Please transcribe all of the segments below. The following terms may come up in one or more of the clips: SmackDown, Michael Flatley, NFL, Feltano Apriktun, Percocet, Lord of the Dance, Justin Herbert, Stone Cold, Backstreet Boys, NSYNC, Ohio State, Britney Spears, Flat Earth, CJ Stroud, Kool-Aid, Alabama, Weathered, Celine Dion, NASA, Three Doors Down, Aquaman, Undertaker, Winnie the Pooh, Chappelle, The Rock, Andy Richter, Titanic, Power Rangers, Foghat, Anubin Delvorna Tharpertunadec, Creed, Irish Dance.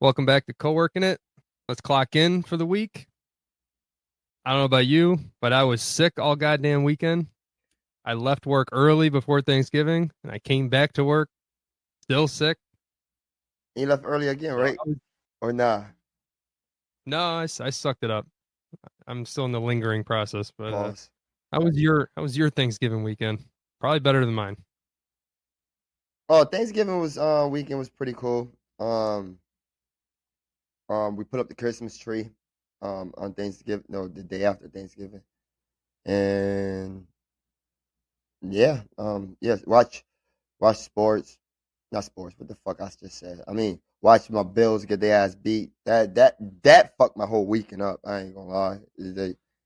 Welcome back to Co-Working It. Let's clock in for the week. I don't know about you, but I was sick all goddamn weekend. I left work early before Thanksgiving, and I came back to work still sick. You left early again, right? Or nah? No, I sucked it up. I'm still in the lingering process, but how was your Thanksgiving weekend? Probably better than mine. Oh, Thanksgiving was weekend was pretty cool. We put up the Christmas tree on Thanksgiving. No, the day after Thanksgiving, and yeah, watch sports. Not sports. What the fuck I just said? I mean, watch my Bills get their ass beat. That fucked my whole weekend up. I ain't gonna lie.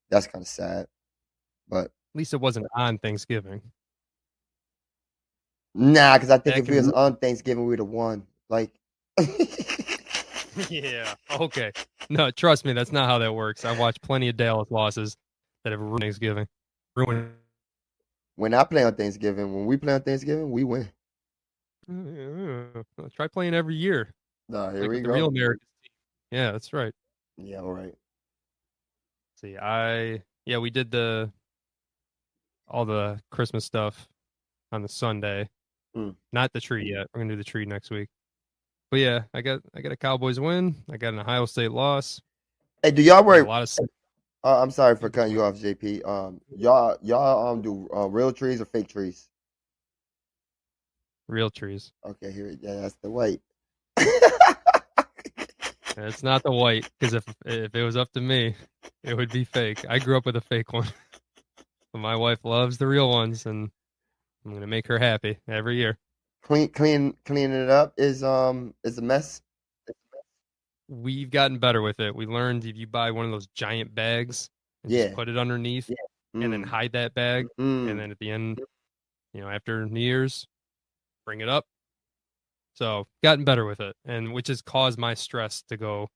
That's kind of sad. But at least it wasn't on Thanksgiving. Nah, because I think if it was on Thanksgiving, we'd have won. Like, yeah, okay. No, trust me, that's not how that works. I watched plenty of Dallas losses that have ruined Thanksgiving. When I play on Thanksgiving, when we play on Thanksgiving, we win. Try playing every year. Nah, here we go. The real American team. Yeah, that's right. Yeah, all right. See, we did all the Christmas stuff on the Sunday. Not the tree yet. We're gonna do the tree next week. But yeah, I got a Cowboys win. I got an Ohio State loss. Hey, do y'all worry? A lot of. I'm sorry for cutting you off, JP. Y'all do real trees or fake trees? Real trees. Okay, here. Yeah, that's the white. It's not the white, because if it was up to me, it would be fake. I grew up with a fake one. But my wife loves the real ones, and I'm going to make her happy every year. Cleaning it up is a mess. We've gotten better with it. We learned if you buy one of those giant bags, and just put it underneath, and then hide that bag, and then at the end, after New Year's, bring it up. So gotten better with it, and which has caused my stress to go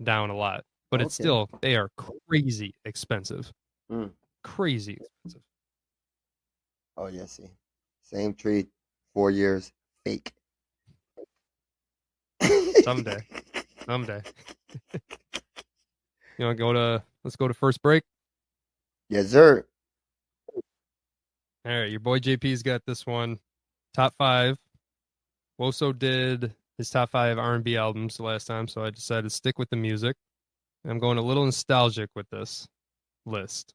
down a lot. But It's still, they are crazy expensive. Crazy expensive. Oh yeah, see. Same tree, 4 years, fake. Someday. Let's go to first break. Yes, sir. All right, your boy JP's got this one. Top five. Woso did his top five R&B albums last time, so I decided to stick with the music. I'm going a little nostalgic with this list.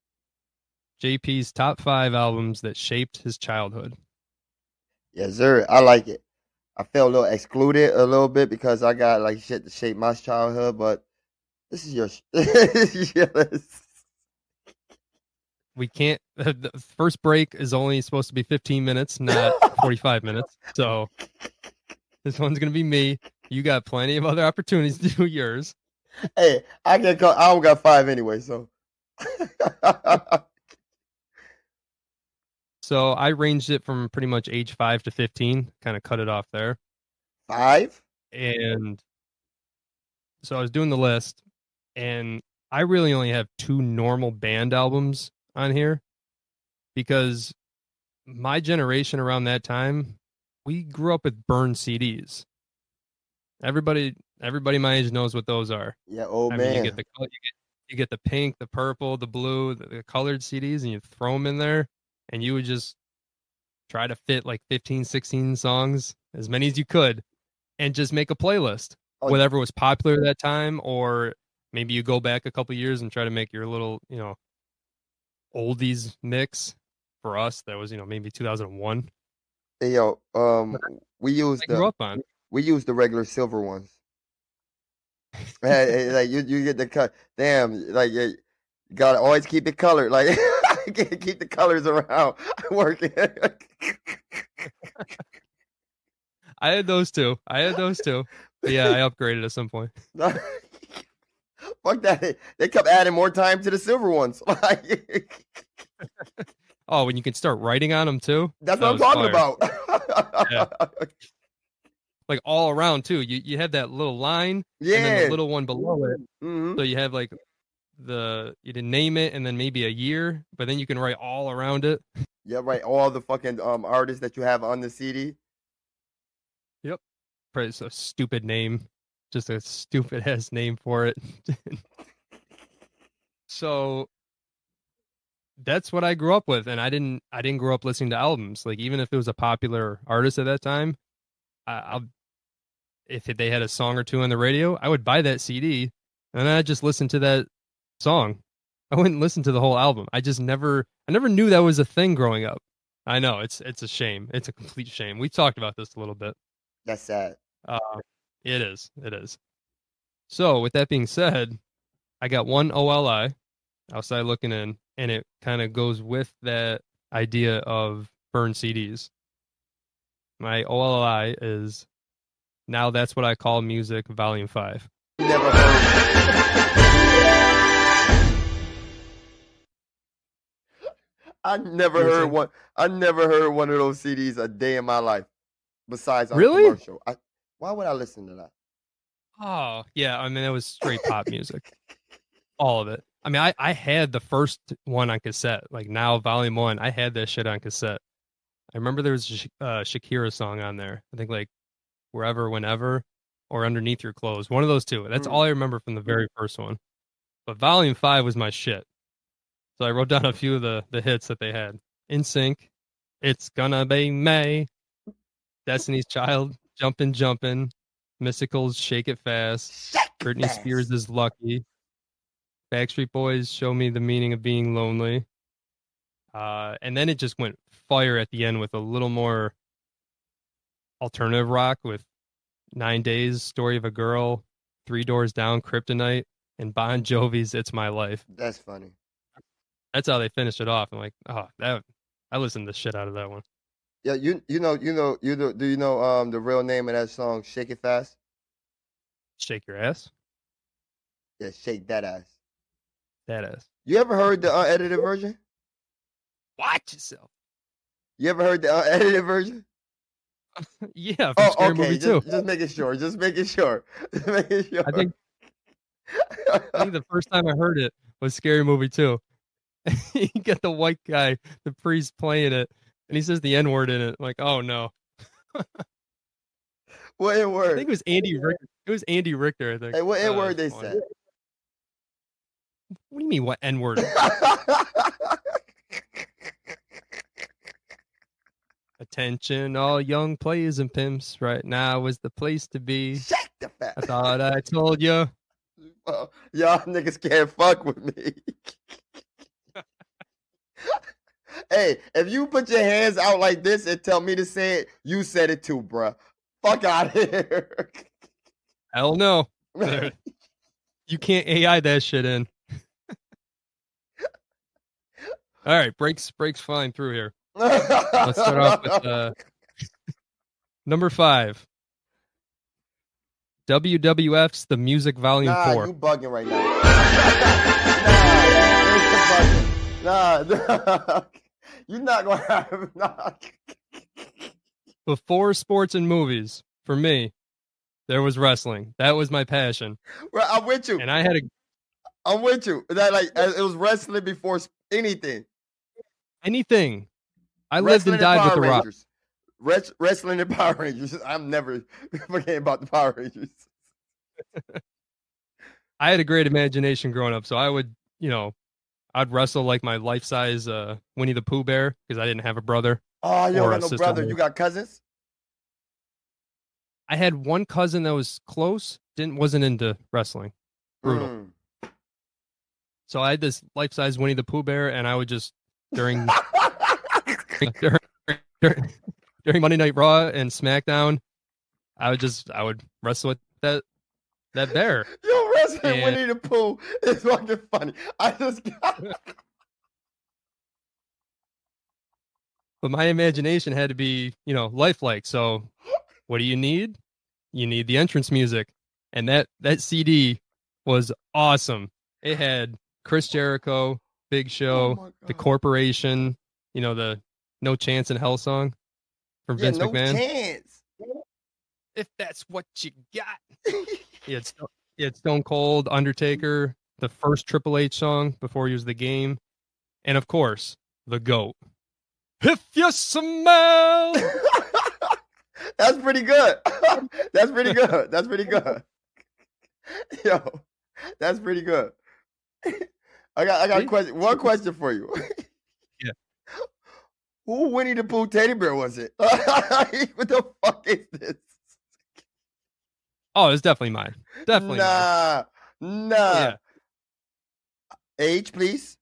JP's top five albums that shaped his childhood. Yes, sir. I like it. I feel a little excluded a little bit because I got like shit to shape my childhood, but this is your yes. We can't. The first break is only supposed to be 15 minutes, not 45 minutes. So this one's gonna be me. You got plenty of other opportunities to do yours. Hey, I don't got five anyway, so. So I ranged it from pretty much age 5 to 15, kind of cut it off there. 5? And so I was doing the list, and I really only have two normal band albums on here because my generation around that time, we grew up with burned CDs. Everybody my age knows what those are. Yeah, I mean, you get the pink, the purple, the blue, the colored CDs, and you throw them in there. And you would just try to fit like 15, 16 songs, as many as you could, and just make a playlist. Whatever was popular at that time, or maybe you go back a couple years and try to make your little, oldies mix. For us, that was, maybe 2001. Hey, yo, we used the regular silver ones. Like you get the cut. Damn, like you gotta always keep it colored, like. Can't keep the colors around. I'm working. I had those too. But yeah, I upgraded at some point. Fuck that. They kept adding more time to the silver ones. Oh, when you can start writing on them too? That's what I'm talking about. Yeah. Like all around too. You have that little line and then the little one below it. Mm-hmm. So you have like you didn't name it and then maybe a year, but then you can write all around it. Yeah, right. All the fucking artists that you have on the CD. Yep. Probably a stupid name. just a stupid ass name for it. So that's what I grew up with, and I didn't grow up listening to albums. Like, even if it was a popular artist at that time, if they had a song or two on the radio, I would buy that CD and I'd just listen to that song. I wouldn't listen to the whole album. I never knew that was a thing growing up. I know it's a shame. It's a complete shame. We talked about this a little bit. That's sad. It is. So with that being said, I got one OLI, outside looking in, and it kind of goes with that idea of burn CDs. My OLI is Now That's What I Call Music, Volume 5. Never heard. I never heard one of those CDs a day in my life. Besides, really? Commercial. Why would I listen to that? Oh yeah, I mean, it was straight pop music, all of it. I mean, I had the first one on cassette, like Now Volume 1. I had that shit on cassette. I remember there was a Shakira song on there. I think like Wherever, Whenever, or Underneath Your Clothes. One of those two. That's all I remember from the very first one. But Volume 5 was my shit. So I wrote down a few of the hits that they had. *NSYNC, It's Gonna Be May, Destiny's Child, Jumpin', Mystikal's Shake It Fast, Britney Spears Is Lucky, Backstreet Boys, Show Me the Meaning of Being Lonely. And then it just went fire at the end with a little more alternative rock with 9 Days, Story of a Girl, Three Doors Down, Kryptonite, and Bon Jovi's It's My Life. That's funny. That's how they finished it off. I'm like, oh, that I listened to the shit out of that one. Yeah, you know the real name of that song, Shake It Fast? Shake Your Ass? Yeah, Shake That Ass. That ass. You ever heard the unedited version? Watch yourself. You ever heard the unedited version? Yeah, from Scary Movie 2. Just making sure. I think the first time I heard it was Scary Movie 2. You got the white guy, the priest, playing it, and he says the N-word in it. I'm like, oh no. What N-word? I think it was Andy Richter. I think. Hey, what N-word they said? What do you mean, what N-word? Attention, all young players and pimps. Right now is the place to be. Shake the fat. I thought I told you. Well, y'all niggas can't fuck with me. Hey, if you put your hands out like this and tell me to say it, you said it too, bruh. Fuck out of here. Hell no. Dude. You can't AI that shit in. All right, breaks flying through here. Let's start off with number 5. WWF's The Music Volume 4. You bugging right now. Nah. You're not going to have... Nah. Before sports and movies, for me, there was wrestling. That was my passion. Well, I'm with you. And I had a... I'm with you. That, like, it was wrestling before anything. Anything. I lived and died with The Rock. Wrestling and Power Rangers. I'm never forgetting about the Power Rangers. I had a great imagination growing up, so I would, I'd wrestle like my life-size Winnie the Pooh bear because I didn't have a brother. Oh, you don't have no brother. You got cousins? I had one cousin that was close, wasn't into wrestling. Brutal. So I had this life-size Winnie the Pooh bear, and I would just during Monday Night Raw and SmackDown, I would wrestle with that bear. Yo, wrestling Winnie the Pooh is fucking funny. But my imagination had to be, lifelike. So what do you need? You need the entrance music. And that CD was awesome. It had Chris Jericho, Big Show, The Corporation, the No Chance in Hell song from Vince McMahon. No chance. If that's what you got. It's Stone Cold, Undertaker, the first Triple H song before he was the Game, and of course, the GOAT. If you smell. That's pretty good. That's pretty good. Yo, that's pretty good. I got a question. One question for you. Yeah. Who Winnie the Pooh teddy bear was it? What the fuck is this? Oh, it's definitely mine. Definitely. Nah. Yeah. Age, please.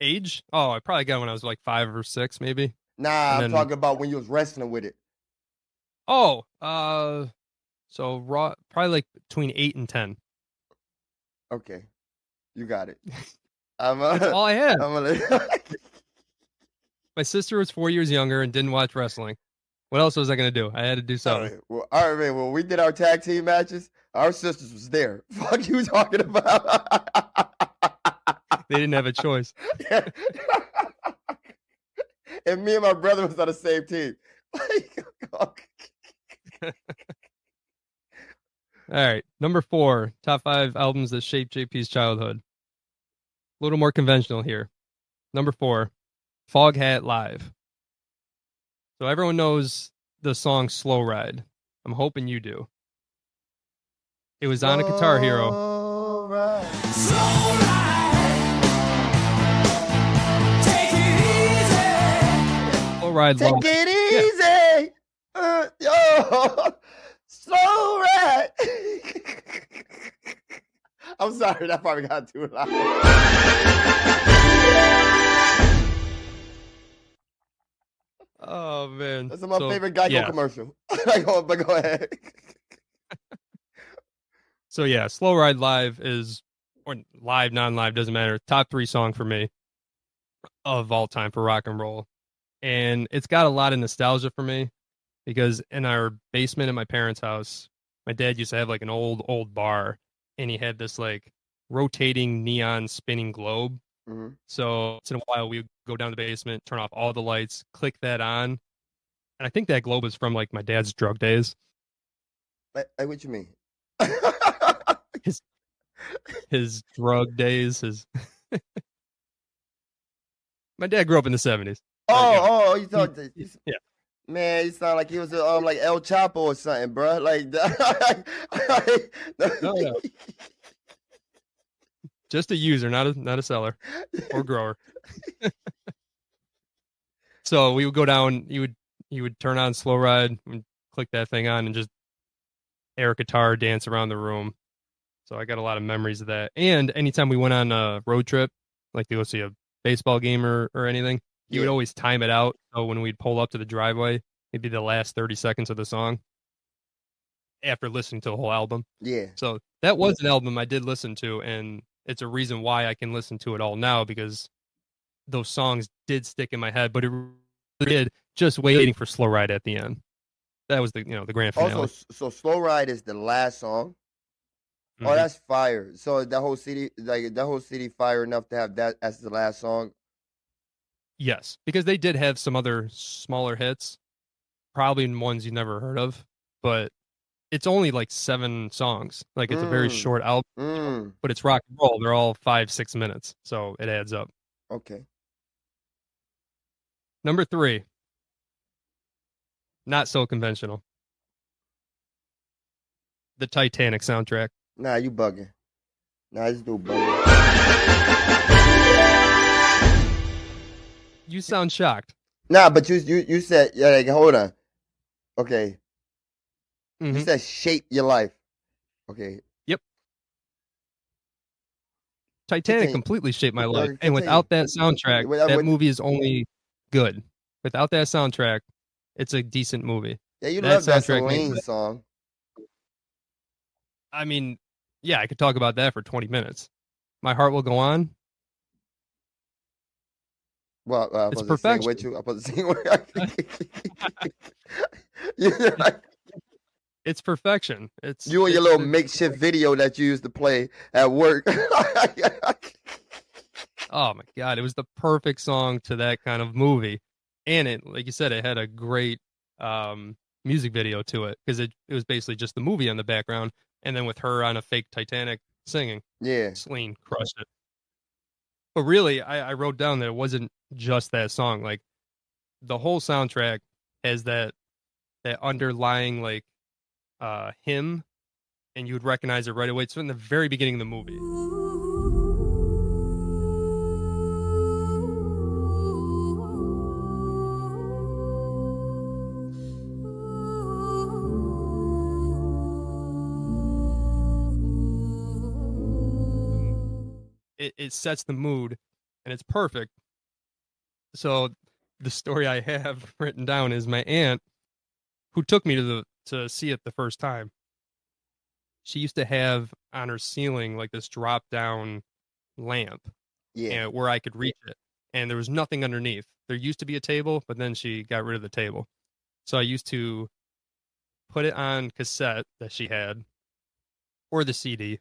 Age? Oh, I probably got it when I was like 5 or 6, maybe. Nah, I'm talking about when you was wrestling with it. Oh, so raw, probably like between 8 and 10. Okay, you got it. That's all I had. My sister was 4 years younger and didn't watch wrestling. What else was I gonna do? I had to do something. All right, man. When we did our tag team matches, our sisters was there. Fuck you talking about? They didn't have a choice. Yeah. And me and my brother was on the same team. All right, number 4, top 5 albums that shaped JP's childhood. A little more conventional here. Number 4, Foghat Live. So everyone knows the song Slow Ride. I'm hoping you do. It was on a Guitar Hero. Slow Ride. Take it easy. Slow Ride. Take it easy. Slow ride. I'm sorry, that probably got too loud. Oh man, that's my favorite Geico commercial. But go ahead. So yeah, Slow Ride Live is, or live, non-live, doesn't matter. Top 3 song for me of all time for rock and roll, and it's got a lot of nostalgia for me. Because in our basement at my parents' house, my dad used to have like an old bar, and he had this like rotating neon spinning globe. Mm-hmm. So once in a while, we would go down to the basement, turn off all the lights, click that on. And I think that globe is from like my dad's drug days. What you mean? His drug days. My dad grew up in the 70s. Oh, you thought that. Yeah. Man, it sounded like he was like El Chapo or something, bro. Like, no. Just a user, not a seller or grower. So we would go down. He would turn on Slow Ride and click that thing on and just air guitar dance around the room. So I got a lot of memories of that. And anytime we went on a road trip, like to go see a baseball game or anything. He would always time it out. So when we'd pull up to the driveway, it'd be the last 30 seconds of the song after listening to the whole album. Yeah. So that was an album I did listen to, and it's a reason why I can listen to it all now, because those songs did stick in my head, but it really did just waiting for Slow Ride at the end. That was the grand finale. Also, so Slow Ride is the last song. Mm-hmm. Oh, that's fire. So that whole CD fire enough to have that as the last song. Yes, because they did have some other smaller hits, probably ones you never heard of, but it's only like 7 songs. Like, it's a very short album, but it's rock and roll. They're all 5-6 minutes, so it adds up. Okay. Number 3, not so conventional. The Titanic soundtrack. Nah, you bugging. Nah, this dude bugging. You sound shocked. Nah, but you said, yeah, like, hold on. Okay. Mm-hmm. You said shape your life. Okay. Yep. Titanic completely shaped my life. And without that soundtrack, that movie is only good. Without that soundtrack, it's a decent movie. Yeah, you love that Celine song. I mean, yeah, I could talk about that for 20 minutes. My Heart Will Go On. Well, I was perfection. With you. I was singing with you. It's perfection. It's you and your little makeshift video that you used to play at work. Oh my God, it was the perfect song to that kind of movie, and it, like you said, it had a great music video to it, because it was basically just the movie on the background, and then with her on a fake Titanic singing. Yeah, Celine crushed it. But really, I wrote down that it wasn't just that song. Like, the whole soundtrack has that underlying like hymn and you would recognize it right away. It's in the very beginning of the movie. It sets the mood and it's perfect. So the story I have written down is my aunt, who took me to see it the first time. She used to have on her ceiling like this drop down lamp, yeah, where I could reach it, and there was nothing underneath. There used to be a table, but then she got rid of the table. So I used to put it on cassette that she had, or the CD,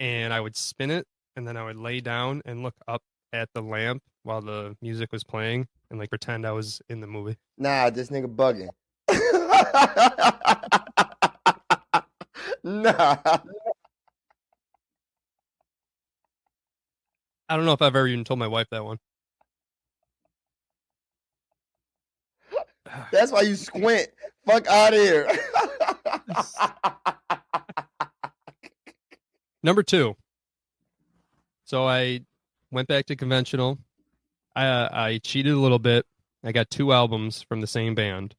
and I would spin it. And then I would lay down and look up at the lamp while the music was playing and like pretend I was in the movie. Nah, this nigga bugging. Nah. I don't know if I've ever even told my wife that one. That's why you squint. Fuck out of here. Number two. So I went back to conventional. I cheated a little bit. I got two albums from the same band,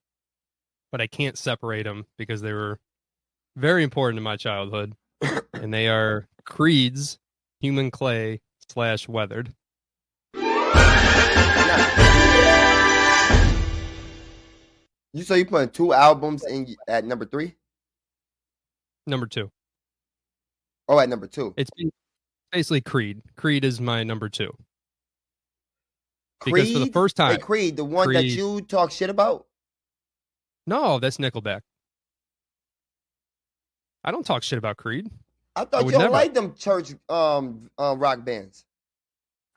but I can't separate them because they were very important in my childhood. And they are Creed's Human Clay / Weathered. You say you put two albums in at number three? Number two. Oh, at number two. It's been basically Creed. Creed is my number two. Creed? Because for the first time... Hey, Creed, the one that you talk shit about? No, that's Nickelback. I don't talk shit about Creed. I thought you don't like them church rock bands.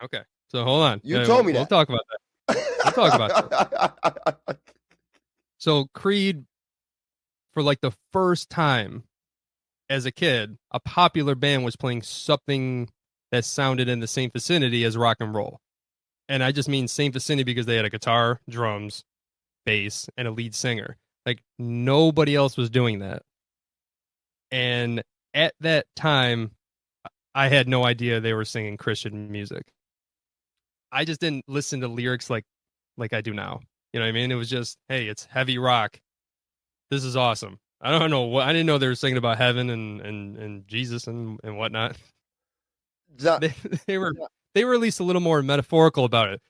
Okay, so hold on. You told me that. We'll talk about that. We'll talk about that. So Creed, for like the first time, as a kid, a popular band was playing something that sounded in the same vicinity as rock and roll. And I just mean same vicinity because they had a guitar, drums, bass, and a lead singer. Like, nobody else was doing that. And at that time, I had no idea they were singing Christian music. I just didn't listen to lyrics like I do now. You know what I mean? It was just, hey, it's heavy rock. This is awesome. I don't know what I didn't know they were singing about heaven and Jesus and whatnot. They were at least a little more metaphorical about it.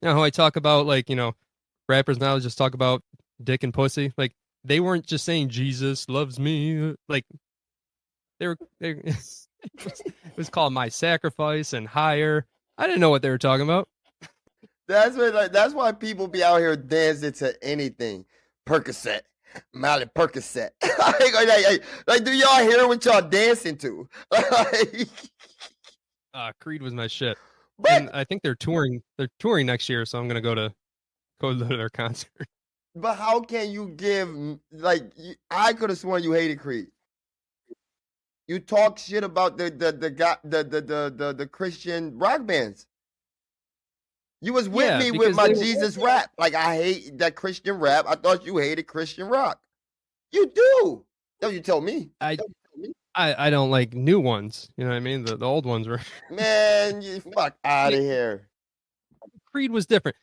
You know how I talk about, like, you know, rappers now just talk about dick and pussy. Like, they weren't just saying Jesus loves me. Like, they were it was called My Sacrifice and Higher. I didn't know what they were talking about. That's why people be out here dancing to anything. Percocet. Molly Percocet. like, do y'all hear what y'all dancing to? Creed was my shit. But and I think they're touring next year, so I'm gonna go to their concert. But how can you give, like, I could have sworn you hated Creed. You talk shit about the Christian rock bands. You was with me with my Jesus rap. Like, I hate that Christian rap. I thought you hated Christian rock. You do. No, you tell me. I don't like new ones. You know what I mean? The old ones were... Man, you fuck out of here. Creed was different.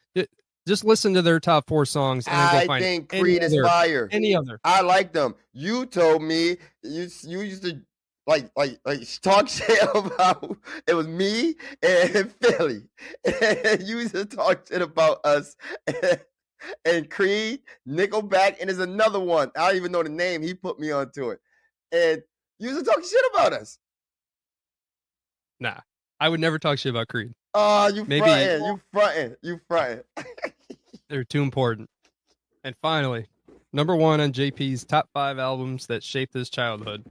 Just listen to their top four songs. And I go find think Creed is fire. Any other. I like them. You told me you used to... Like talk shit about, it was me and Philly. And you used to talk shit about us and Creed, Nickelback, and there's another one. I don't even know the name. He put me onto it. And you used to talk shit about us. Nah, I would never talk shit about Creed. Oh, you frontin'. They're too important. And finally, number one on JP's top five albums that shaped his childhood.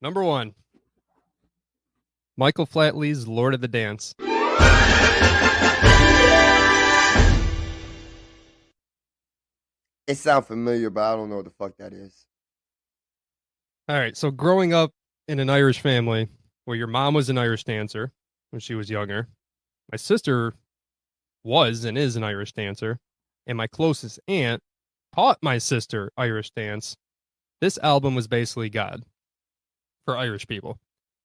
Number one, Michael Flatley's Lord of the Dance. It sounds familiar, but I don't know what the fuck that is. All right, so growing up in an Irish family where your mom was an Irish dancer when she was younger, my sister was and is an Irish dancer, and my closest aunt taught my sister Irish dance This album was basically God for Irish people.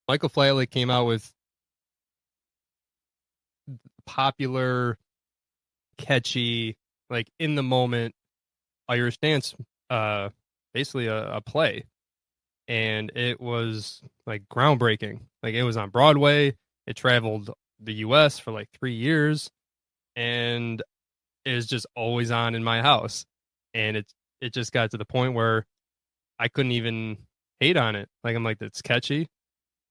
Michael Flatley came out with popular, catchy, like in the moment Irish dance, basically a play. And it was like groundbreaking. Like, it was on Broadway. It traveled the US for like 3 years, and it was just always on in my house. And it just got to the point where I couldn't even hate on it. Like, I'm like, it's catchy.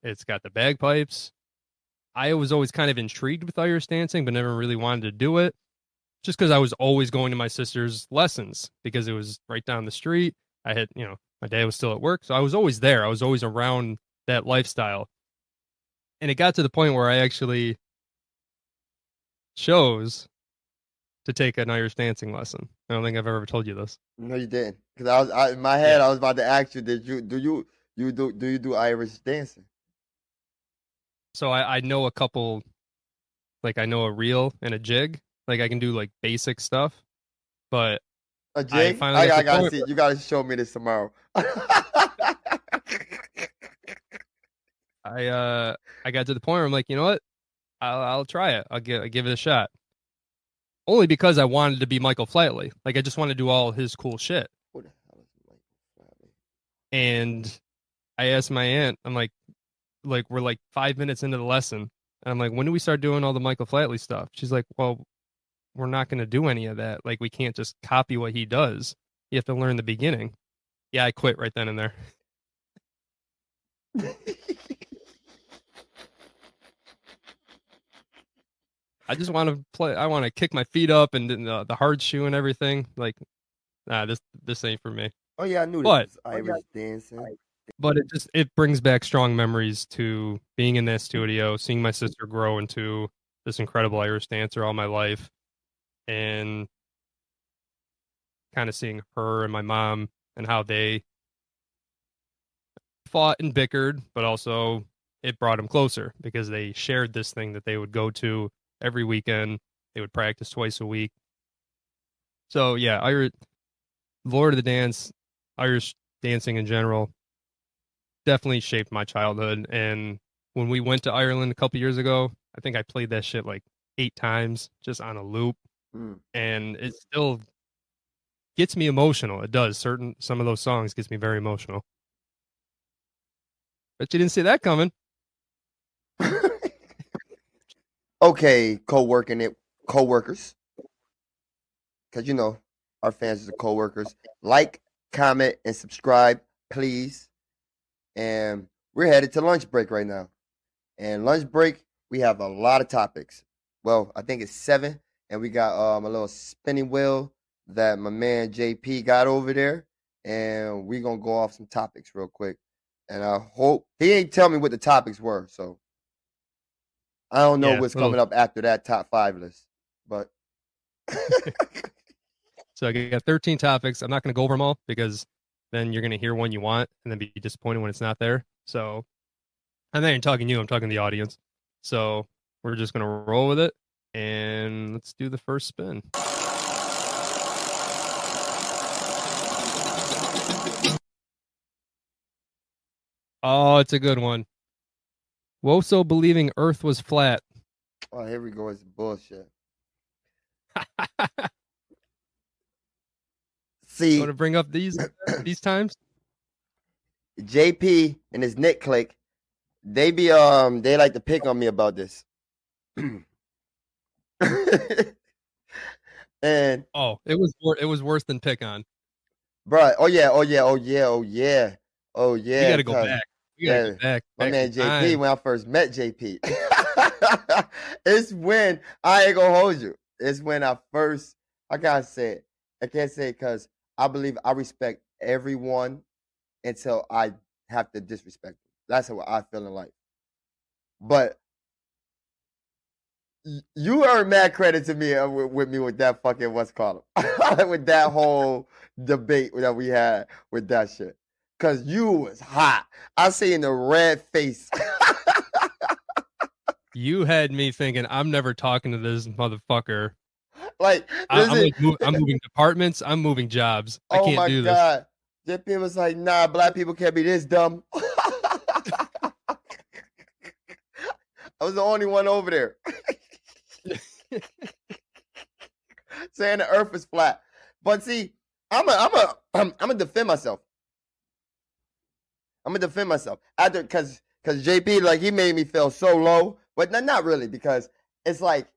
It's got the bagpipes. I was always kind of intrigued with Irish dancing, but never really wanted to do it, just because I was always going to my sister's lessons because it was right down the street. I had, you know, my dad was still at work, so I was always there. I was always around that lifestyle. And it got to the point where I actually chose to take an Irish dancing lesson. I don't think I've ever told you this. No, you didn't. Because I was in my head. Yeah. I was about to ask you, do you do Irish dancing? So I know a couple, like I know a reel and a jig. Like, I can do like basic stuff, but a jig. I gotta see. You gotta show me this tomorrow. I got to the point where I'm like, you know what? I'll try it. I'll give it a shot. Only because I wanted to be Michael Flatley. Like, I just want to do all his cool shit. Who the hell is Michael Flatley? And I asked my aunt, I'm like we're like 5 minutes into the lesson, and I'm like, when do we start doing all the Michael Flatley stuff? She's like, well, we're not going to do any of that. Like, we can't just copy what he does. You have to learn the beginning. Yeah, I quit right then and there. I just want to play. I want to kick my feet up and the hard shoe and everything. Like, nah, this ain't for me. Oh yeah, I knew this Irish dancing. But it brings back strong memories to being in that studio, seeing my sister grow into this incredible Irish dancer all my life, and kind of seeing her and my mom and how they fought and bickered, but also it brought them closer because they shared this thing that they would go to every weekend. They would practice twice a week. So yeah, Lord of the Dance, Irish dancing in general, definitely shaped my childhood. And when we went to Ireland a couple years ago, I think I played that shit like 8 times just on a loop. And it still gets me emotional. It does. Some of those songs gets me very emotional. But you didn't see that coming. Okay, co-workers. Because, you know, our fans are the co-workers. Like, comment, and subscribe, please. And we're headed to lunch break right now. And lunch break, we have a lot of topics. Well, I think it's 7. And we got a little spinning wheel that my man JP got over there. And we're going to go off some topics real quick. And I hope he didn't tell me what the topics were, so I don't know what's coming up after that top 5 list, but. So I got 13 topics. I'm not going to go over them all because then you're going to hear one you want and then be disappointed when it's not there. So I'm not even talking to you. I'm talking to the audience. So we're just going to roll with it, and let's do the first spin. Oh, it's a good one. Woso believing Earth was flat. Oh, here we go. It's bullshit. See, you want to bring up these times? JP and his Nick Click, they be they like to pick on me about this. And it was worse than pick on, bro. Oh yeah. You gotta go back. Yeah, my man JP. When I first met JP, it's when I ain't gonna hold you. It's when I gotta say it. I can't say it because I believe I respect everyone until I have to disrespect them. That's how I feel in life. But you earned mad credit to me with me with that fucking what's called with that whole debate that we had with that shit. Because you was hot. I see in the red face. You had me thinking, I'm never talking to this motherfucker. Like, I'm moving departments. I'm moving jobs. I can't do this. JP was like, nah, black people can't be this dumb. I was the only one over there. Saying the earth is flat. But see, I'm gonna defend myself. After, cause JP, like, he made me feel so low, but not really, because it's like,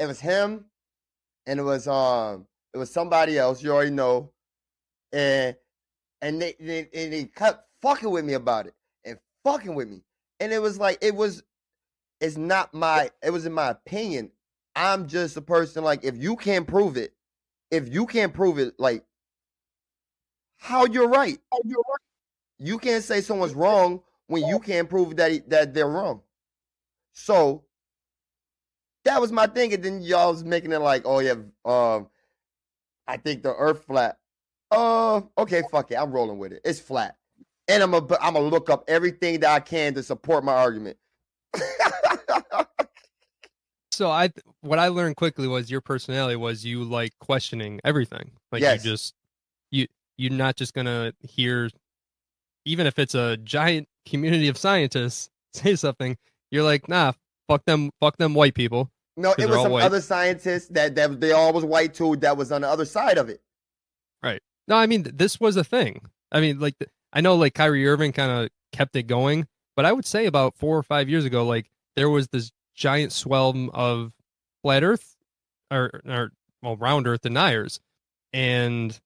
it was him and it was somebody else, you already know. And they kept fucking with me about it and fucking with me. And it was like, it was in my opinion. I'm just a person, like, if you can't prove it, like, how you're right. You can't say someone's wrong when you can't prove that they're wrong. So that was my thing. And then y'all was making it like, oh yeah, I think the earth flat. Okay, fuck it. I'm rolling with it. It's flat. And I'm gonna look up everything that I can to support my argument. So what I learned quickly was your personality was you like questioning everything. Like, yes. You're not just gonna hear, even if it's a giant community of scientists say something, you're like, nah, fuck them white people. No, it was some other scientists that they all was white too, that was on the other side of it. Right. No, I mean, this was a thing. I mean, like, I know, like, Kyrie Irving kind of kept it going, but I would say about 4 or 5 years ago, like, there was this giant swell of flat earth or round earth deniers. And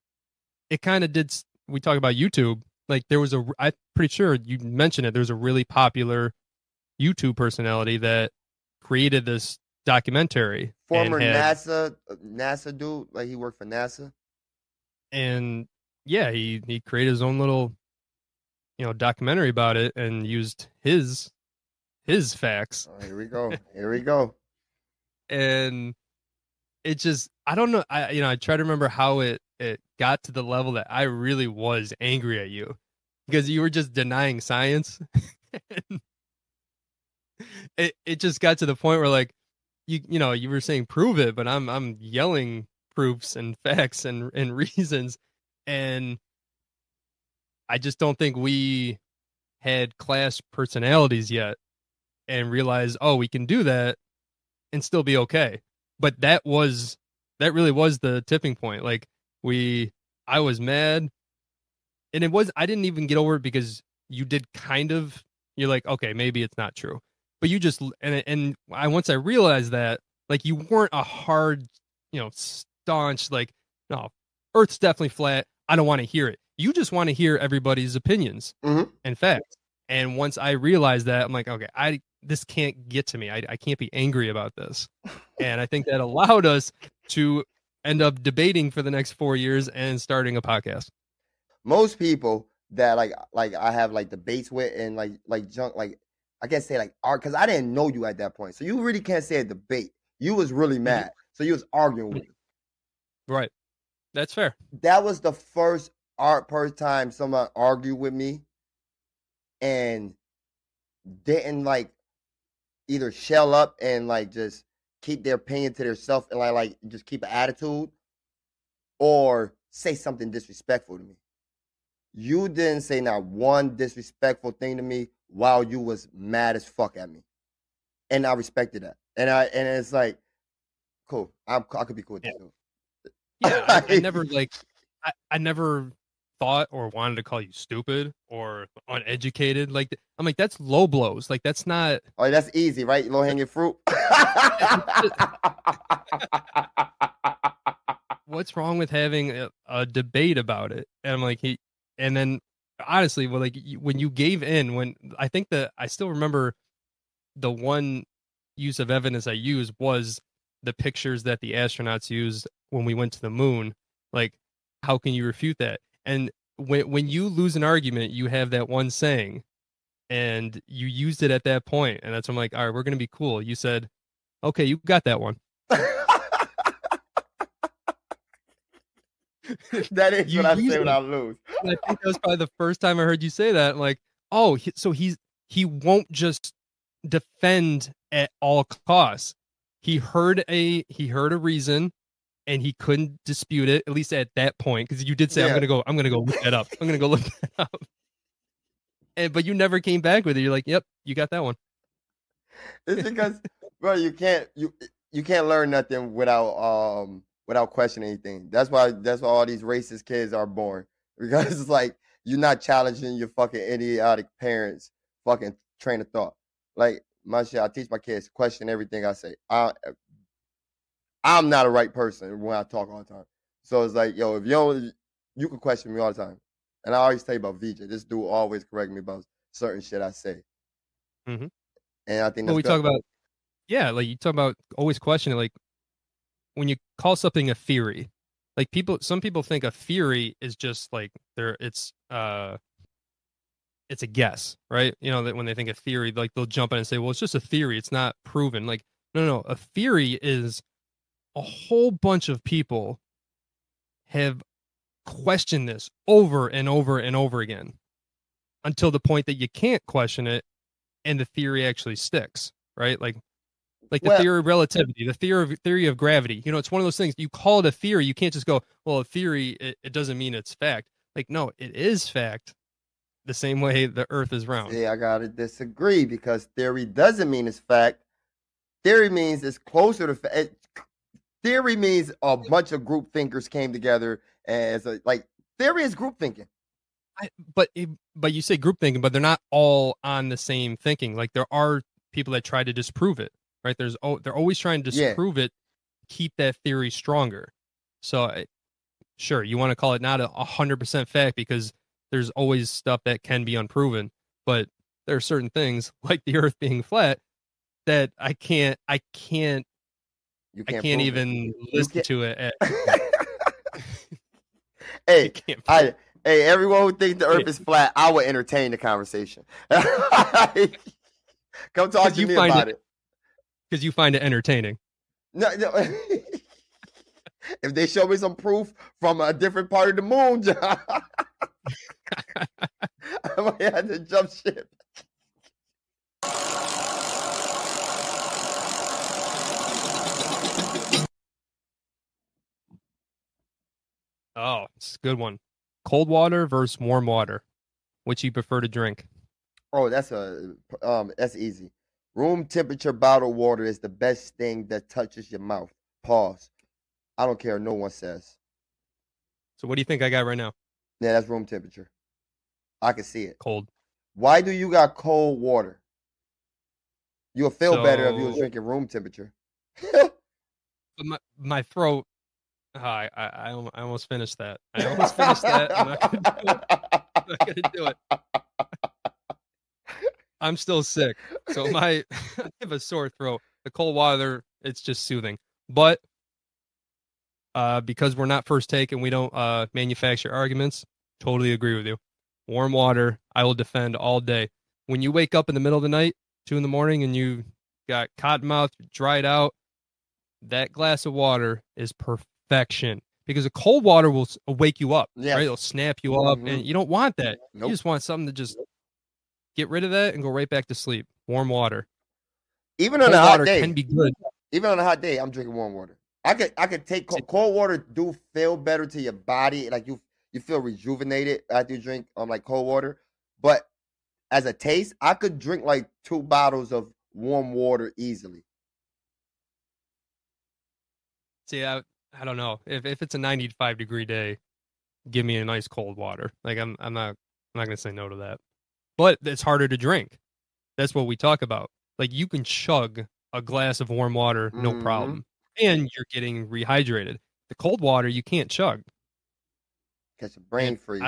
it kind of did. We talk about YouTube. Like, I'm pretty sure you mentioned it. There was a really popular YouTube personality that created this documentary. Former NASA dude. Like, he worked for NASA. And yeah, he created his own little, documentary about it and used his facts. Oh, here we go. And it just, I don't know. I try to remember how it got to the level that I really was angry at you because you were just denying science. It just got to the point where, like, you were saying prove it, but I'm yelling proofs and facts and reasons, and I just don't think we had class personalities yet and realized, oh, we can do that and still be okay. But that really was the tipping point. Like, I was mad, and I didn't even get over it because you did kind of, you're like, okay, maybe it's not true, but you just, and I, once I realized that, like, you weren't a hard, staunch, like, no, Earth's definitely flat, I don't want to hear it. You just want to hear everybody's opinions and facts. And once I realized that, I'm like, okay, this can't get to me. I can't be angry about this. And I think that allowed us to end up debating for the next 4 years and starting a podcast. Most people that like I have like debates with and like junk, like I can't say like art, because I didn't know you at that point. So you really can't say a debate. You was really mad. So you was arguing with me. Right. That's fair. That was the first time someone argued with me and didn't like either shell up and like just keep their opinion to themselves and like just keep an attitude or say something disrespectful to me. You didn't say not one disrespectful thing to me while you was mad as fuck at me. And I respected that. And it's like, cool. I could be cool with that. Yeah, I never like. I never thought or wanted to call you stupid or uneducated. Like, I'm like, that's low blows. Like, that's not. Oh, that's easy, right? Low hanging fruit. What's wrong with having a debate about it? And I'm like, and then honestly, well, like when you gave in, when I think that I still remember the one use of evidence I used was the pictures that the astronauts used when we went to the moon. Like, how can you refute that? And when you lose an argument, you have that one saying, and you used it at that point. And that's when I'm like, all right, we're going to be cool. You said, okay, you got that one. That is what I say when I lose. I think that was probably the first time I heard you say that. I'm like, oh, so he won't just defend at all costs. He heard a reason and he couldn't dispute it, at least at that point, because you did say, I'm gonna go look that up. I'm gonna go look that up. But you never came back with it. You're like, yep, you got that one. It's because, bro, you can't learn nothing without questioning anything. That's why all these racist kids are born, because it's like you're not challenging your fucking idiotic parents' fucking train of thought. Like my shit, I teach my kids to question everything I say. I'm not a right person when I talk all the time. So it's like, yo, if you can question me all the time. And I always tell you about Vijay. This dude always correct me about certain shit I say. Mm-hmm. And I think that's you talk about always questioning, like when you call something a theory, like some people think a theory is just like it's a guess, right? You know, that when they think a theory, like they'll jump in and say, well, it's just a theory. It's not proven. Like, no. A theory is a whole bunch of people have questioned this over and over and over again until the point that you can't question it and the theory actually sticks, right? Like the theory of relativity, the theory of gravity. You know, it's one of those things. You call it a theory. You can't just go, well, a theory, it doesn't mean it's fact. Like, no, it is fact. The same way the earth is round. Yeah, I gotta disagree, because theory doesn't mean it's fact. Theory means it's closer to fact. Theory means a bunch of group thinkers came together as theory is group thinking. But you say group thinking, but they're not all on the same thinking. Like there are people that try to disprove it, right? They're always trying to disprove it, keep that theory stronger. So sure, you want to call it not 100% fact, because there's always stuff that can be unproven, but there are certain things like the earth being flat that I can't even listen to it. Hey, everyone who thinks the earth is flat, I will entertain the conversation. Come talk to me about it. Because you find it entertaining. No. If they show me some proof from a different part of the moon, John, I might have to jump ship. Oh, it's a good one. Cold water versus warm water. Which you prefer to drink? Oh, that's easy. Room temperature bottled water is the best thing that touches your mouth. Pause. I don't care. No one says. So what do you think I got right now? Yeah, that's room temperature. I can see it. Cold. Why do you got cold water? You'll feel better if you were drinking room temperature. But my throat. I almost finished that. I'm not going to do it. I'm still sick. So I have a sore throat. The cold water, it's just soothing. But because we're not First Take and we don't manufacture arguments, totally agree with you. Warm water, I will defend all day. When you wake up in the middle of the night, 2 a.m, and you got cotton mouth, dried out, that glass of water is perfection, because the cold water will wake you up, right? It'll snap you up, and you don't want that. Nope. You just want something to just get rid of that and go right back to sleep. Warm water, even on cold a hot day, can be good. Even on a hot day, I'm drinking warm water. I could take cold water. Do feel better to your body, like you feel rejuvenated after you drink like cold water. But as a taste, I could drink like 2 bottles of warm water easily. See, I don't know if it's a 95-degree day, give me a nice cold water. Like I'm not gonna say no to that. But it's harder to drink. That's what we talk about. Like you can chug a glass of warm water, no problem. And you're getting rehydrated. The cold water, you can't chug. Catch a brain freeze.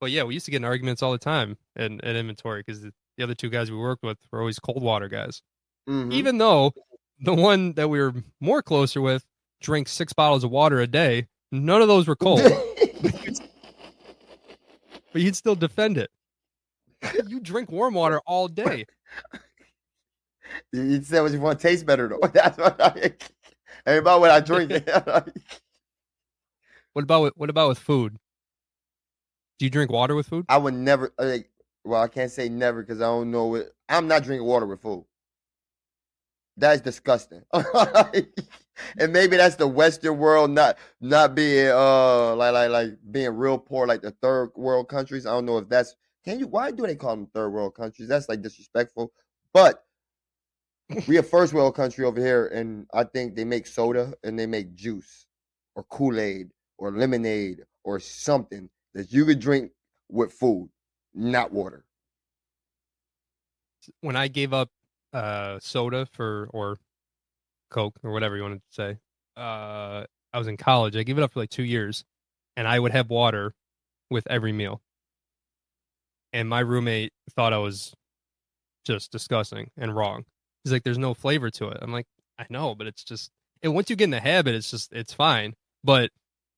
We used to get in arguments all the time in inventory, because the other two guys we worked with were always cold water guys. Mm-hmm. Even though the one that we were more closer with drank 6 bottles of water a day, none of those were cold. But you'd still defend it. You drink warm water all day. You said what you want to taste better, though. That's what about when I drink it. What about with food? Do you drink water with food? I would never. I can't say never, because I don't know. I'm not drinking water with food. That's disgusting. And maybe that's the Western world not being like being real poor, like the third world countries. I don't know if that's why do they call them third world countries? That's like disrespectful. But we a first world country over here, and I think they make soda and they make juice or Kool-Aid or lemonade or something that you could drink with food, not water. When I gave up soda or Coke or whatever you want to say, I was in college. I gave it up for like 2 years, and I would have water with every meal. And my roommate thought I was just disgusting and wrong. He's like, there's no flavor to it. I'm like, I know, but it's just, and once you get in the habit, it's fine. But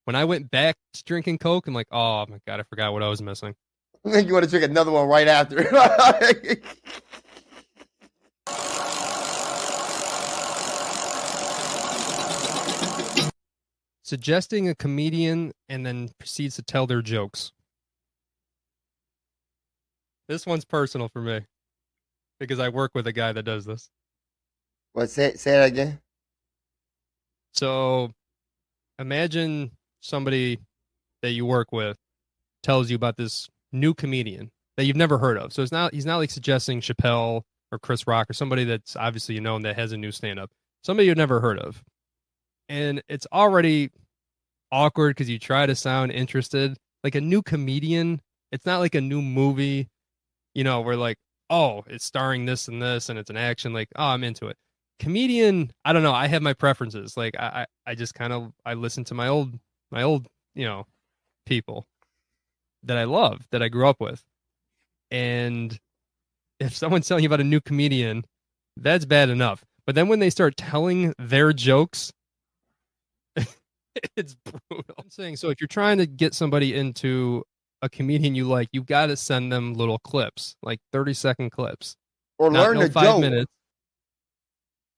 when I went back to drinking Coke, I'm like, oh my God, I forgot what I was missing. I think you want to drink another one right after. Suggesting a comedian and then proceeds to tell their jokes. This one's personal for me because I work with a guy that does this. What? Say it again. So imagine somebody that you work with tells you about this new comedian that you've never heard of. So it's not, he's not like suggesting Chappelle or Chris Rock or somebody that's obviously known that has a new stand-up. Somebody you've never heard of. And it's already awkward because you try to sound interested. Like a new comedian, it's not like a new movie, you know, where like, oh, it's starring this and this and it's an action. Like, oh, I'm into it. Comedian, I don't know. I have my preferences. Like, I just kind of, I listen to my old, you know, people that I love, that I grew up with. And if someone's telling you about a new comedian, that's bad enough. But then when they start telling their jokes, it's brutal. I'm saying, so if you're trying to get somebody into a comedian you like, you've got to send them little clips, like 30-second clips. Or learn the joke. Minutes.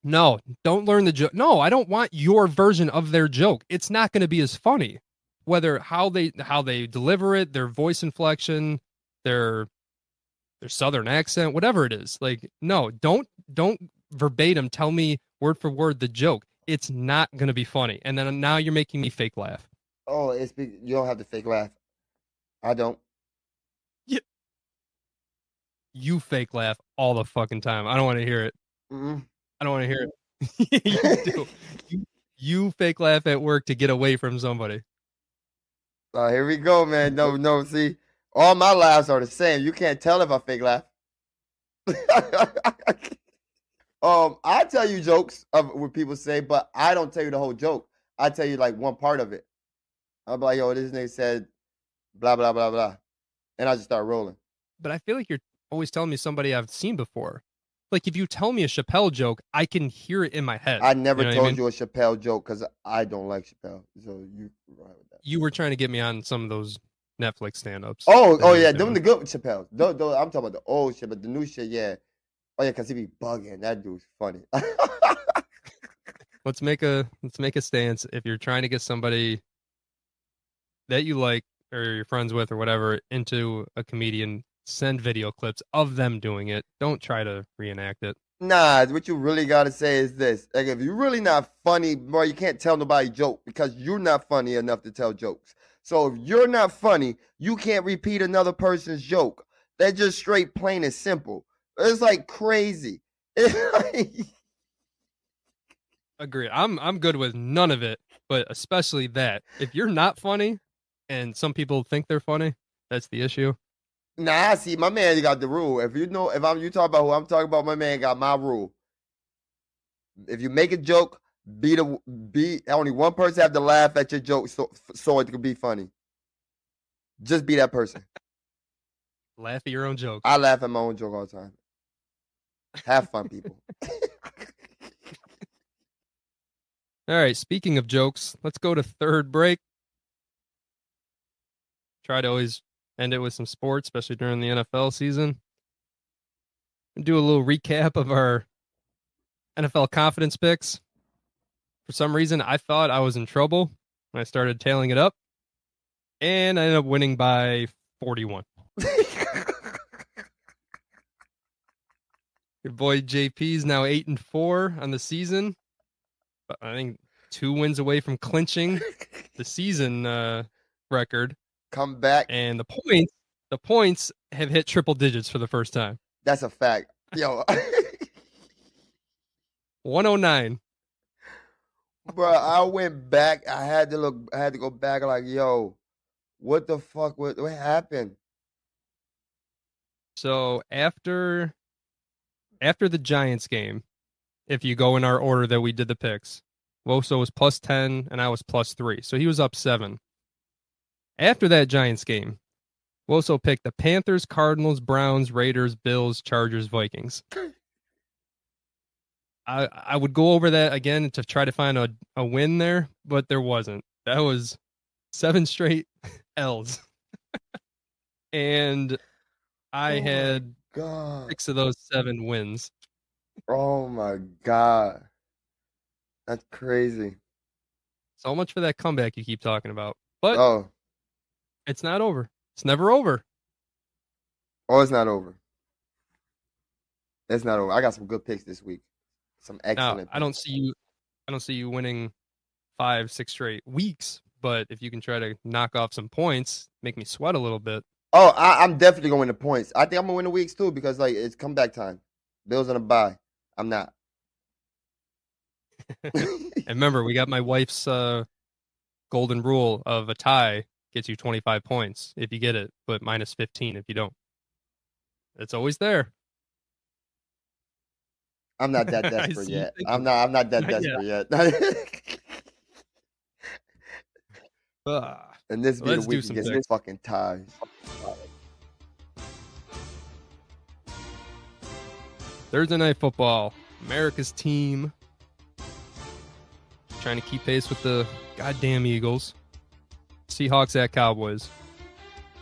No, don't learn the joke. No, I don't want your version of their joke. It's not going to be as funny. Whether how they deliver it, their voice inflection, their southern accent, whatever it is. Like, no, don't verbatim tell me word for word the joke. It's not going to be funny. And then now you're making me fake laugh. Oh, you don't have to fake laugh. I don't. Yeah. You fake laugh all the fucking time. I don't want to hear it. Mm-hmm. I don't want to hear it. You do. You fake laugh at work to get away from somebody. Oh, here we go, man. No, see, all my laughs are the same. You can't tell if I fake laugh. I tell you jokes of what people say, but I don't tell you the whole joke. I tell you like one part of it. I'm like, yo, this nigga said blah, blah, blah, blah. And I just start rolling. But I feel like you're always telling me somebody I've seen before. Like if you tell me a Chappelle joke, I can hear it in my head. I never told you a Chappelle joke because I don't like Chappelle. So you right with that. You were trying to get me on some of those Netflix stand-ups. Oh yeah, them the good Chappelle. I'm talking about the old shit, but the new shit, yeah. Oh yeah, cause he be bugging. That dude's funny. Let's make a stance. If you're trying to get somebody that you like or you're friends with or whatever into a comedian, send video clips of them doing it. Don't try to reenact it. Nah, what you really gotta say is this: like, if you're really not funny, bro, you can't tell nobody joke because you're not funny enough to tell jokes. So if you're not funny, you can't repeat another person's joke. That's just straight, plain and simple. It's like crazy. Agreed. I'm good with none of it, but especially that. If you're not funny, and some people think they're funny, that's the issue. Nah, see, my man got the rule. If you know, you talk about who I'm talking about, my man got my rule. If you make a joke, be only one person have to laugh at your joke, so it could be funny. Just be that person. Laugh at your own joke. I laugh at my own joke all the time. Have fun, people. All right, speaking of jokes, let's go to third break. Try to always end it with some sports, especially during the NFL season. Do a little recap of our NFL confidence picks. For some reason, I thought I was in trouble when I started tailing it up, and I ended up winning by 41. Your boy JP is now 8-4 on the season. But I think 2 wins away from clinching the season record. Come back. And the points have hit triple digits for the first time. That's a fact. Yo. 109. Bro, I went back. I had to go back like, yo, what the fuck? What happened? So after the Giants game, if you go in our order that we did the picks, Woso was plus 10 and I was plus 3. So he was up 7. After that Giants game, Woso picked the Panthers, Cardinals, Browns, Raiders, Bills, Chargers, Vikings. I would go over that again to try to find a win there, but there wasn't. That was 7 straight L's. And I had 6 of those 7 wins. Oh, my God. That's crazy. So much for that comeback you keep talking about. But It's not over. It's never over. Oh, it's not over. It's not over. I got some good picks this week. Some excellent picks. I don't see you winning 5-6 straight weeks, but if you can try to knock off some points, make me sweat a little bit. Oh, I'm definitely going to points. I think I'm going to win the weeks too because it's comeback time. Bills on a bye. I'm not. And remember, we got my wife's golden rule of a tie gets you 25 points if you get it, but minus 15 if you don't. It's always there. I'm not that desperate yet. I'm not that desperate yet. And this be the week against this fucking tie. Thursday night football. America's team trying to keep pace with the goddamn Eagles. Seahawks at Cowboys.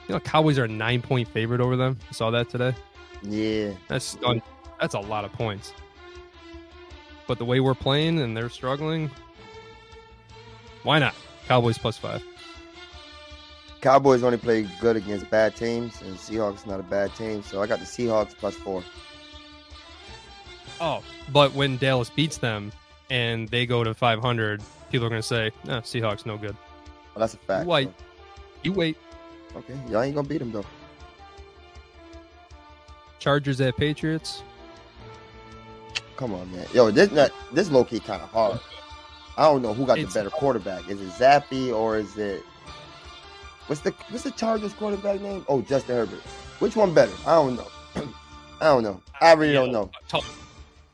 You know, Cowboys are a 9-point favorite over them. You saw that today? Yeah. That's a lot of points. But the way we're playing and they're struggling, why not? Cowboys plus 5. Cowboys only play good against bad teams, and Seahawks not a bad team, so I got the Seahawks plus 4. Oh, but when Dallas beats them and they go to 500, people are going to say, nah, Seahawks no good. Well, that's a fact. You wait. Okay, y'all ain't going to beat them, though. Chargers at Patriots. Come on, man. Yo, this low-key kind of hard. I don't know who got the better quarterback. Is it Zappy or is it... What's the Chargers quarterback name? Oh, Justin Herbert. Which one better? I don't know. I really don't know.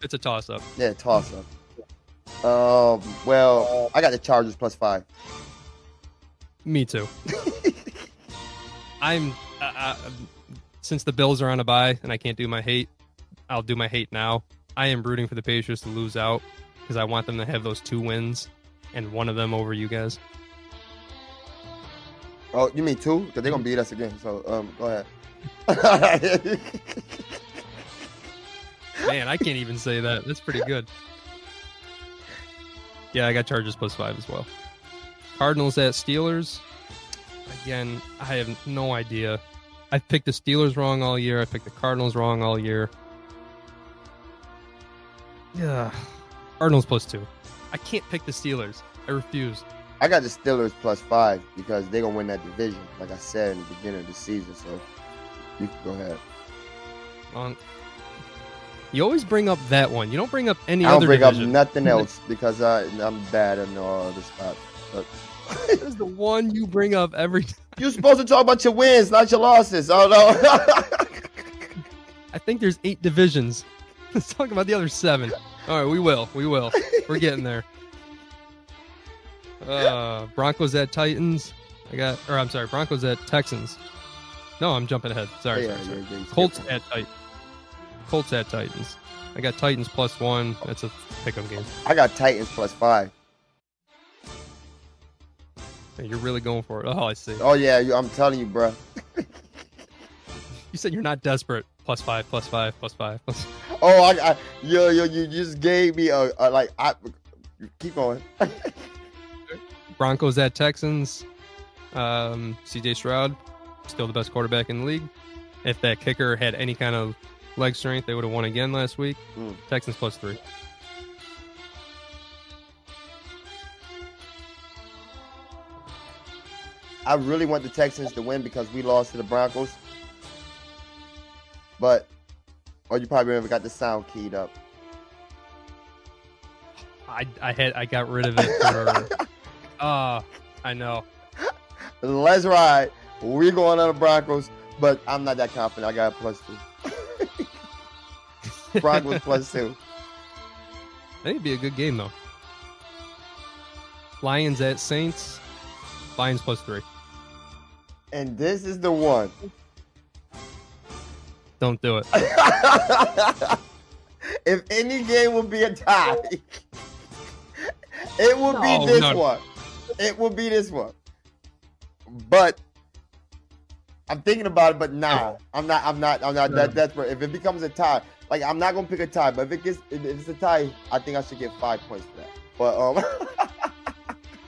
It's a toss-up. Yeah, toss-up. Well, I got the Chargers plus 5. Me too. Since the Bills are on a bye and I can't do my hate, I'll do my hate now. I am rooting for the Patriots to lose out because I want them to have those 2 wins and one of them over you guys. Oh, you mean 2? Because they're going to beat us again. So, go ahead. Man, I can't even say that. That's pretty good. Yeah, I got Chargers plus 5 as well. Cardinals at Steelers. Again, I have no idea. I've picked the Steelers wrong all year. I picked the Cardinals wrong all year. Yeah. Cardinals plus 2. I can't pick the Steelers. I refuse. I got the Steelers plus 5 because they're going to win that division, like I said, in the beginning of the season. So, you can go ahead. You always bring up that one. You don't bring up any other division. I don't bring up nothing else because I'm bad in all other spots. This is the one you bring up every time. You're supposed to talk about your wins, not your losses. Oh, no. I think there's 8 divisions. Let's talk about the other 7. All right, we will. We're getting there. Broncos at Titans. Broncos at Texans. No, I'm jumping ahead. Sorry. Colts at Titans. I got Titans plus 1. That's a pick-em game. I got Titans plus 5. You're really going for it. Oh, I see. Oh, yeah. I'm telling you, bro. You said you're not desperate. Plus 5, plus 5, plus 5. Plus... Oh, yo, you just gave me a keep going. Broncos at Texans. CJ Stroud, still the best quarterback in the league. If that kicker had any kind of leg strength, they would have won again last week. Texans plus 3. I really want the Texans to win because we lost to the Broncos. But, or you probably never got the sound keyed up. I got rid of it for, I know. Let's ride. We're going on the Broncos, but I'm not that confident. I got a +2. Broncos +2. That'd be a good game, though. Lions at Saints. Lions +3. And this is the one. Don't do it. If any game would be a tie, it would be this one. It would be this one. But I'm thinking about it, but no. I'm not that desperate. If it becomes a tie, like I'm not gonna pick a tie, but if it gets if it's a tie, I think I should get 5 points for that.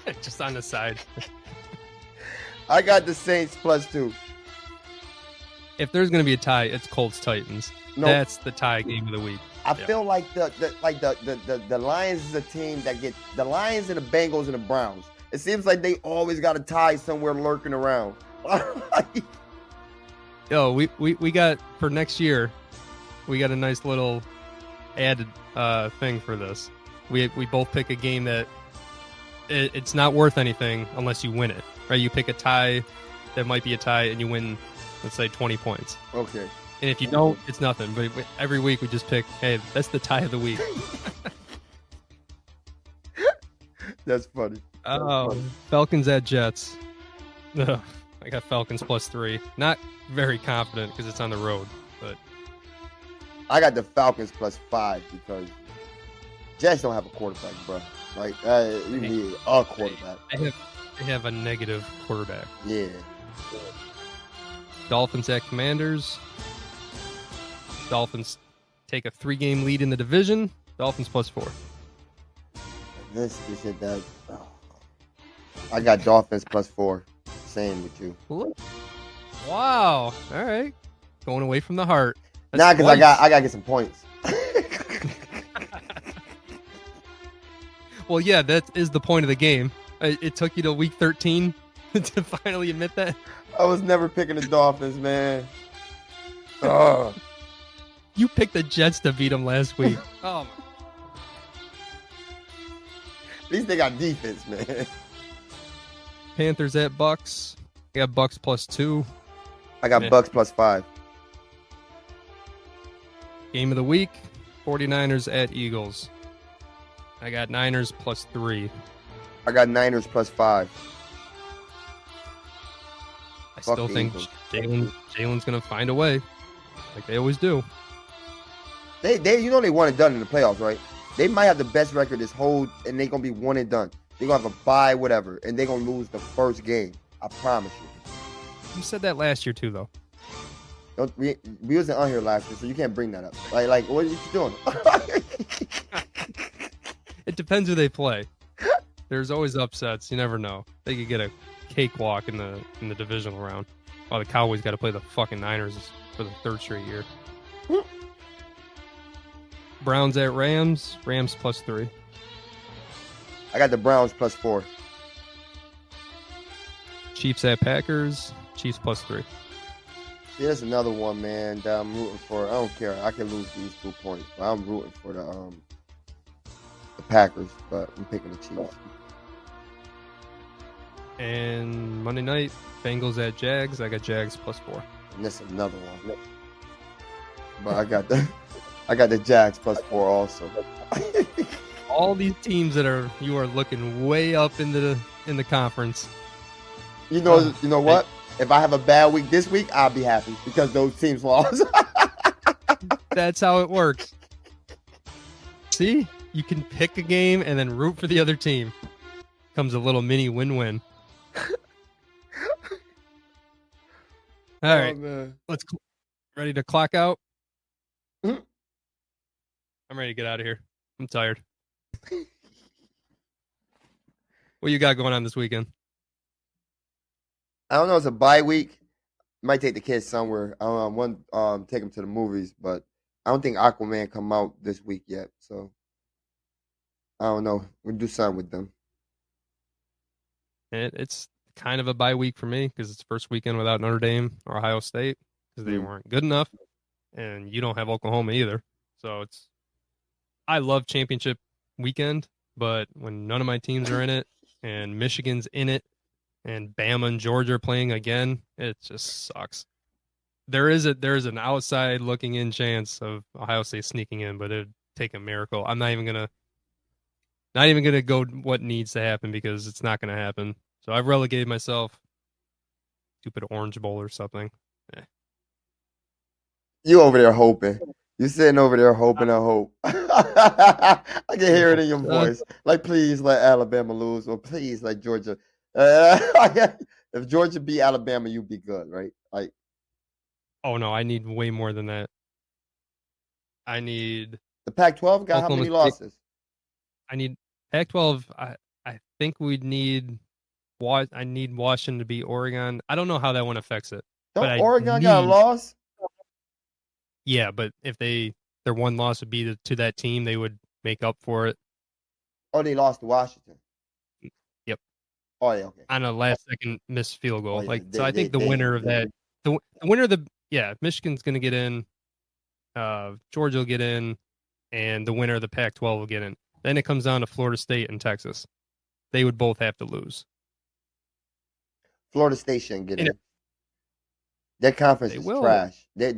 But just on the side. I got the Saints +2. If there's going to be a tie, it's Colts Titans. Nope. That's the tie game of the week. I feel like the Lions is a team that gets the Lions and the Bengals and the Browns. It seems like they always got a tie somewhere lurking around. Yo, we got for next year. We got a nice little added thing for this. We both pick a game that it's not worth anything unless you win it. Right? You pick a tie that might be a tie, and you win. Let's say 20 points. Okay. And if you don't, it's nothing. But every week we just pick, hey, that's the tie of the week. That's funny. Oh, Falcons at Jets. Ugh, I got Falcons +3. Not very confident because it's on the road. But I got the Falcons +5 because Jets don't have a quarterback, bro. Like, you need a quarterback. They have a negative quarterback. Yeah. Dolphins at Commanders. Dolphins take a 3-game lead in the division. Dolphins +4. This is it. That I got Dolphins +4. Same with you. Cool. Wow. All right. Going away from the heart. That's nah, because I got to get some points. Well, yeah, that is the point of the game. It took you to week 13 to finally admit that. I was never picking the Dolphins, man. Ugh. You picked the Jets to beat them last week. Oh, my. At least they got defense, man. Panthers at Bucks. I got Bucks +2. I got Bucks +5. Game of the week, 49ers at Eagles. I got Niners +3. I got Niners +5. Still think Jalen's gonna find a way, like they always do. They you know they want it done in the playoffs, right? They might have the best record this whole, and they're gonna be 1 and done. They're gonna have a bye, whatever, and they're gonna lose the first game. I promise you. You said that last year too, though. Don't, we wasn't on here last year, so you can't bring that up. Like what are you doing? It depends who they play. There's always upsets. You never know. They could get a cakewalk in the divisional round. Oh, the Cowboys got to play the fucking Niners for the third straight year. Browns at Rams. Rams +3. I got the Browns +4. Chiefs at Packers. Chiefs +3. See, that's another one, man, that I'm rooting for. I don't care. I can lose these 2 points, but I'm rooting for the Packers, but I'm picking the Chiefs. And Monday night, Bengals at Jags. I got Jags +4. And that's another one. But I got the Jags +4 also. All these teams that you are looking way up in the conference. You know what? If I have a bad week this week, I'll be happy because those teams lost. That's how it works. See, you can pick a game and then root for the other team. Comes a little mini win-win. All right, let's ready to clock out. I'm ready to get out of here. I'm tired. What you got going on this weekend? I don't know. It's a bye week. Might take the kids somewhere. I don't know. I want take them to the movies, but I don't think Aquaman come out this week yet. So I don't know. We'll do something with them. It's kind of a bye week for me because it's the first weekend without Notre Dame or Ohio State because they weren't good enough, and you don't have Oklahoma either. So it's, I love championship weekend, but when none of my teams are in it and Michigan's in it and Bama and Georgia are playing again, it just sucks. There is an outside looking in chance of Ohio State sneaking in, but it'd take a miracle. I'm not even gonna go what needs to happen because it's not gonna happen. So I've relegated myself. Stupid Orange Bowl or something. Eh. You over there hoping. You're sitting over there hoping I hope. I can hear it in your voice. Like, please let Alabama lose, or please let Georgia. If Georgia beat Alabama, you'd be good, right? Like. Oh, no, I need way more than that. I need... The Pac-12 got how many losses? I need... Pac-12, I think we'd need... I need Washington to beat Oregon. I don't know how that one affects it. Don't Oregon got a loss? Yeah, but if their one loss would be to that team, they would make up for it. Oh, they lost to Washington? Yep. Oh, yeah, okay. On a last-second missed field goal. Oh, yeah. I think the winner of that... The winner of the... Yeah, Michigan's going to get in, Georgia will get in, and the winner of the Pac-12 will get in. Then it comes down to Florida State and Texas. They would both have to lose. Florida State shouldn't get in. Their conference is trash. But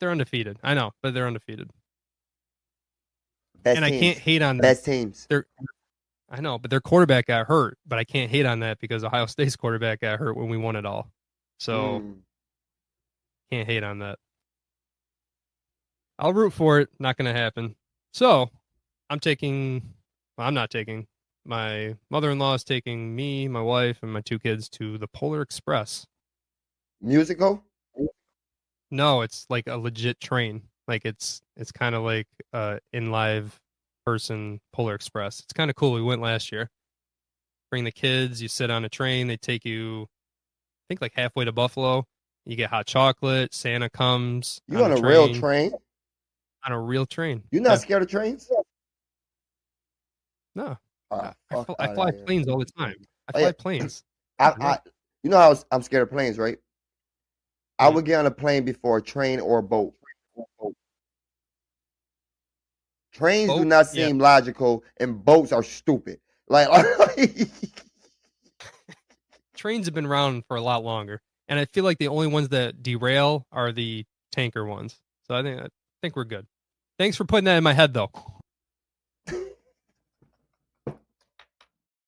they're undefeated. I know, but they're undefeated. Best and teams. I can't hate on best teams. I know, but their quarterback got hurt, but I can't hate on that because Ohio State's quarterback got hurt when we won it all. So, can't hate on that. I'll root for it. Not going to happen. So, my mother-in-law is taking me, my wife, and my two kids to the Polar Express. Musical? No, it's like a legit train. Like, it's kind of like in-live person Polar Express. It's kind of cool. We went last year. Bring the kids. You sit on a train. They take you... I think like halfway to Buffalo, you get hot chocolate. Santa comes. You on a real train? On a real train. You're not scared of trains? No. I fly planes all the time. I fly planes. You know how I'm scared of planes, right? I would get on a plane before a train or a boat. Trains do not seem logical, and boats are stupid. Like trains have been around for a lot longer, and I feel like the only ones that derail are the tanker ones. So I think we're good. Thanks for putting that in my head, though.